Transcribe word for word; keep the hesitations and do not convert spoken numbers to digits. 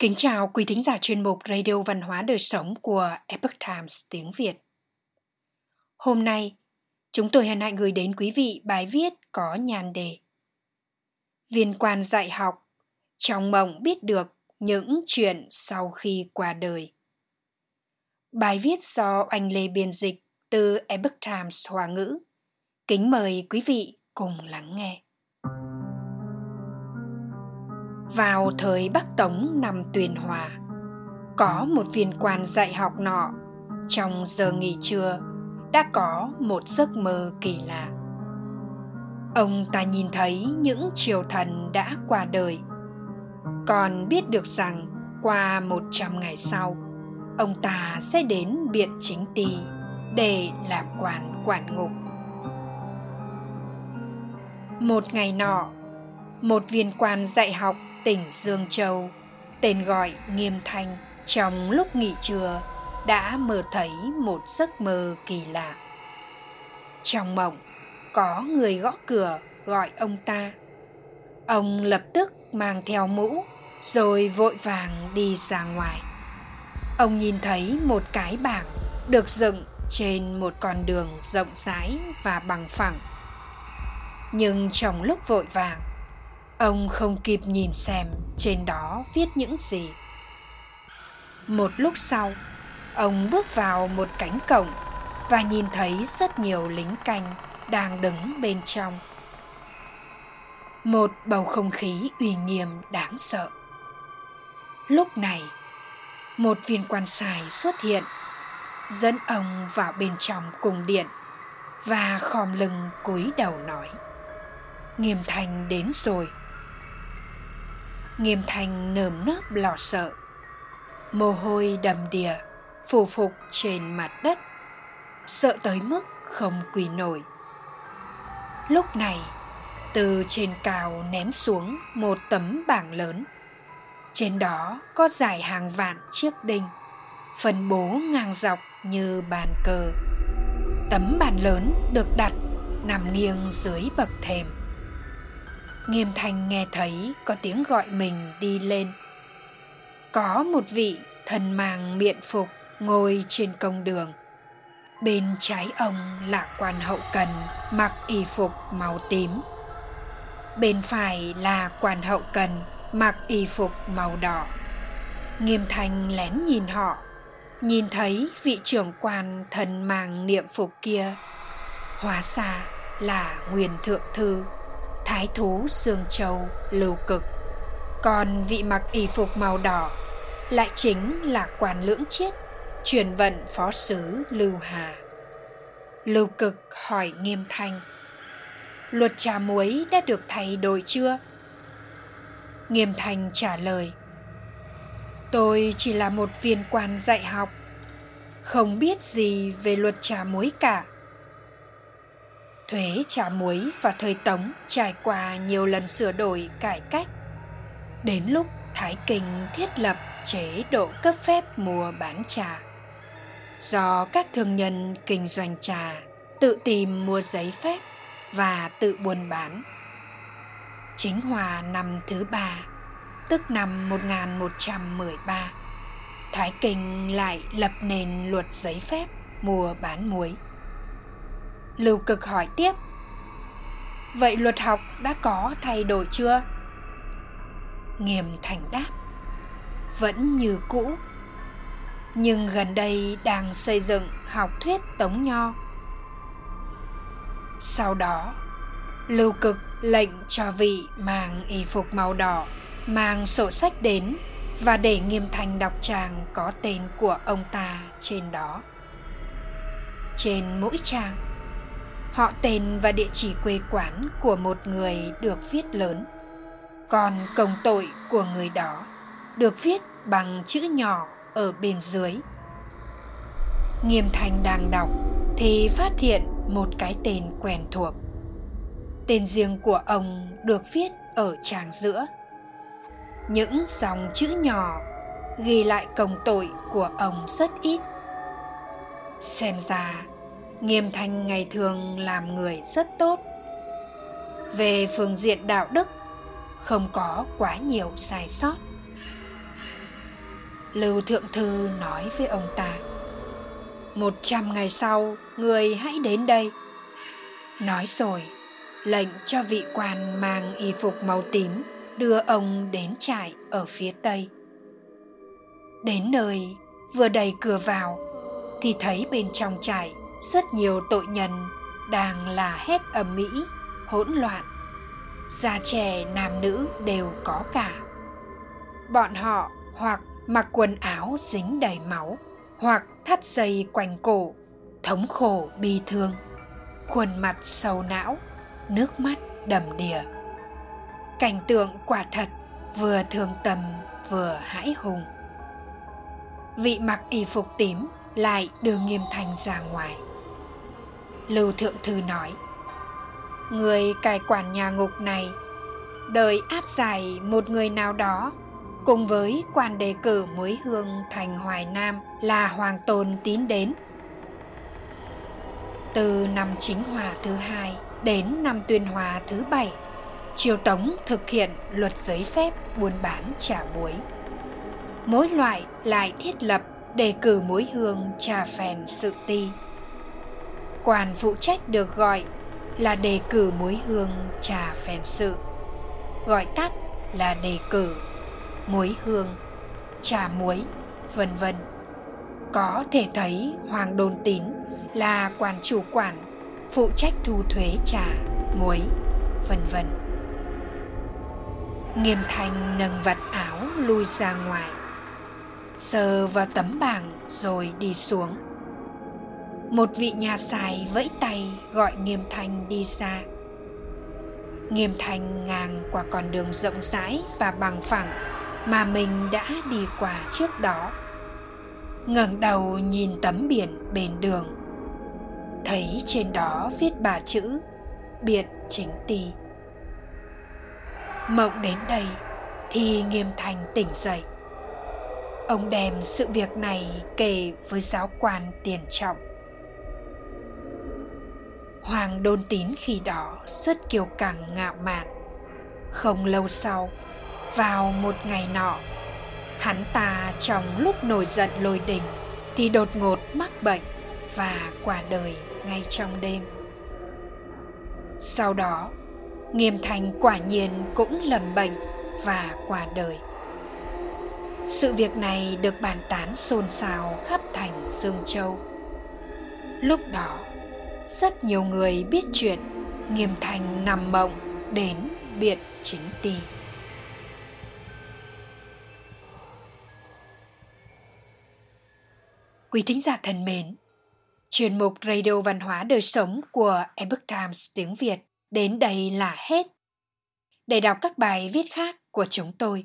Kính chào quý thính giả chuyên mục Radio Văn hóa Đời Sống của Epoch Times tiếng Việt. Hôm nay, chúng tôi hân hạnh gửi đến quý vị bài viết có nhan đề Viên quan dạy học, trong mộng biết được những chuyện sau khi qua đời. Bài viết do anh Lê biên dịch từ Epoch Times Hoa ngữ. Kính mời quý vị cùng lắng nghe. Vào thời Bắc Tống năm Tuyên Hòa, có một viên quan dạy học nọ, trong giờ nghỉ trưa, đã có một giấc mơ kỳ lạ. Ông ta nhìn thấy những triều thần đã qua đời, còn biết được rằng qua một trăm ngày sau, ông ta sẽ đến Biện Chính Ti để làm quan quản ngục. Một ngày nọ, một viên quan dạy học tỉnh Dương Châu, tên gọi Nghiêm Thanh, trong lúc nghỉ trưa đã mơ thấy một giấc mơ kỳ lạ. Trong mộng, có người gõ cửa gọi ông ta. Ông lập tức mang theo mũ, rồi vội vàng đi ra ngoài. Ông nhìn thấy một cái bảng được dựng trên một con đường rộng rãi và bằng phẳng. Nhưng trong lúc vội vàng, ông không kịp nhìn xem trên đó viết những gì. Một lúc sau, ông bước vào một cánh cổng và nhìn thấy rất nhiều lính canh đang đứng bên trong. Một bầu không khí uy nghiêm đáng sợ. Lúc này, một viên quan sai xuất hiện, dẫn ông vào bên trong cung điện và khom lưng cúi đầu nói: Nghiêm Thanh đến rồi. Nghiêm Thanh nơm nớp lo sợ, mồ hôi đầm đìa phủ phục trên mặt đất, sợ tới mức không quỳ nổi. Lúc này, từ trên cao ném xuống một tấm bảng lớn, trên đó có dải hàng vạn chiếc đinh phân bố ngang dọc như bàn cờ. Tấm bàn lớn được đặt nằm nghiêng dưới bậc thềm. Nghiêm Thanh nghe thấy có tiếng gọi mình đi lên. Có một vị thân mang miện phục ngồi trên công đường. Bên trái ông là quan hậu cần mặc y phục màu tím. Bên phải là quan hậu cần mặc y phục màu đỏ. Nghiêm Thanh lén nhìn họ, nhìn thấy vị trưởng quan thân mang niệm phục kia. Hóa ra là Nguyên Thượng Thư, Thái thú Sương Châu Lưu Cực. Còn vị mặc y phục màu đỏ lại chính là quan Lưỡng Chiết, chuyển vận phó sứ Lưu Hà. Lưu Cực hỏi Nghiêm Thanh: Luật trà muối đã được thay đổi chưa? Nghiêm Thanh trả lời: Tôi chỉ là một viên quan dạy học, không biết gì về luật trà muối cả. Thuế trà muối vào thời Tống trải qua nhiều lần sửa đổi cải cách. Đến lúc Thái Kinh thiết lập chế độ cấp phép mua bán trà, do các thương nhân kinh doanh trà tự tìm mua giấy phép và tự buôn bán. Chính Hòa năm thứ ba, tức năm một nghìn một trăm mười ba, Thái Kinh lại lập nền luật giấy phép mua bán muối. Lưu Cực hỏi tiếp: Vậy luật học đã có thay đổi chưa? Nghiêm Thanh đáp: Vẫn như cũ, nhưng gần đây đang xây dựng học thuyết Tống Nho. Sau đó, Lưu Cực lệnh cho vị mang y phục màu đỏ mang sổ sách đến và để Nghiêm Thanh đọc trang có tên của ông ta trên đó. Trên mỗi trang, họ tên và địa chỉ quê quán của một người được viết lớn, còn công tội của người đó được viết bằng chữ nhỏ ở bên dưới. Nghiêm Thanh đang đọc thì phát hiện một cái tên quen thuộc. Tên riêng của ông được viết ở trang giữa. Những dòng chữ nhỏ ghi lại công tội của ông rất ít. Xem ra Nghiêm Thanh ngày thường làm người rất tốt. Về phương diện đạo đức, không có quá nhiều sai sót. Lưu Thượng Thư nói với ông ta: Một trăm ngày sau, người hãy đến đây. Nói rồi, lệnh cho vị quan mang y phục màu tím đưa ông đến trại ở phía tây. Đến nơi, vừa đẩy cửa vào, thì thấy bên trong trại rất nhiều tội nhân đang là hét ầm ĩ, hỗn loạn. Già trẻ nam nữ đều có cả. Bọn họ hoặc mặc quần áo dính đầy máu, hoặc thắt dây quanh cổ, thống khổ bi thương, khuôn mặt sầu não, nước mắt đầm đìa. Cảnh tượng quả thật vừa thương tâm vừa hãi hùng. Vị mặc y phục tím lại đưa Nghiêm Thanh ra ngoài. Lưu Thượng Thư nói: Người cai quản nhà ngục này đợi áp giải một người nào đó cùng với quan đề cử muối hương thành Hoài Nam là Hoàng Tôn Tín đến. Từ năm Chính Hòa thứ hai đến năm Tuyên Hòa thứ bảy, Triều Tống thực hiện luật giấy phép buôn bán trà muối. Mỗi loại lại thiết lập đề cử muối hương trà phèn sự ti. Quan phụ trách được gọi là đề cử muối hương trà phèn sự, gọi tắt là đề cử, muối hương, trà muối, vân vân. Có thể thấy Hoàng Đôn Tín là quan chủ quản phụ trách thu thuế trà, muối, vân vân. Nghiêm Thanh nâng vạt áo lui ra ngoài, sờ vào tấm bảng rồi đi xuống. Một vị nhà xài vẫy tay gọi Nghiêm Thanh đi ra. Nghiêm Thanh ngang qua con đường rộng rãi và bằng phẳng mà mình đã đi qua trước đó, ngẩng đầu nhìn tấm biển bên đường, thấy trên đó viết ba chữ Biện Chính Ti. Mộng đến đây thì Nghiêm Thanh tỉnh dậy. Ông đem sự việc này kể với giáo quan Tiền Trọng. Hoàng Đôn Tín khi đó rất kiêu căng ngạo mạn. Không lâu sau, vào một ngày nọ, hắn ta trong lúc nổi giận lôi đình thì đột ngột mắc bệnh và qua đời ngay trong đêm. Sau đó, Nghiêm Thanh quả nhiên cũng lầm bệnh và qua đời. Sự việc này được bàn tán xôn xao khắp thành Dương Châu. Lúc đó, rất nhiều người biết chuyện Nghiêm Thanh nằm mộng đến Biện Chính Ti. Quý thính giả thân mến, chuyên mục Radio Văn hóa Đời Sống của Epoch Times tiếng Việt đến đây là hết. Để đọc các bài viết khác của chúng tôi,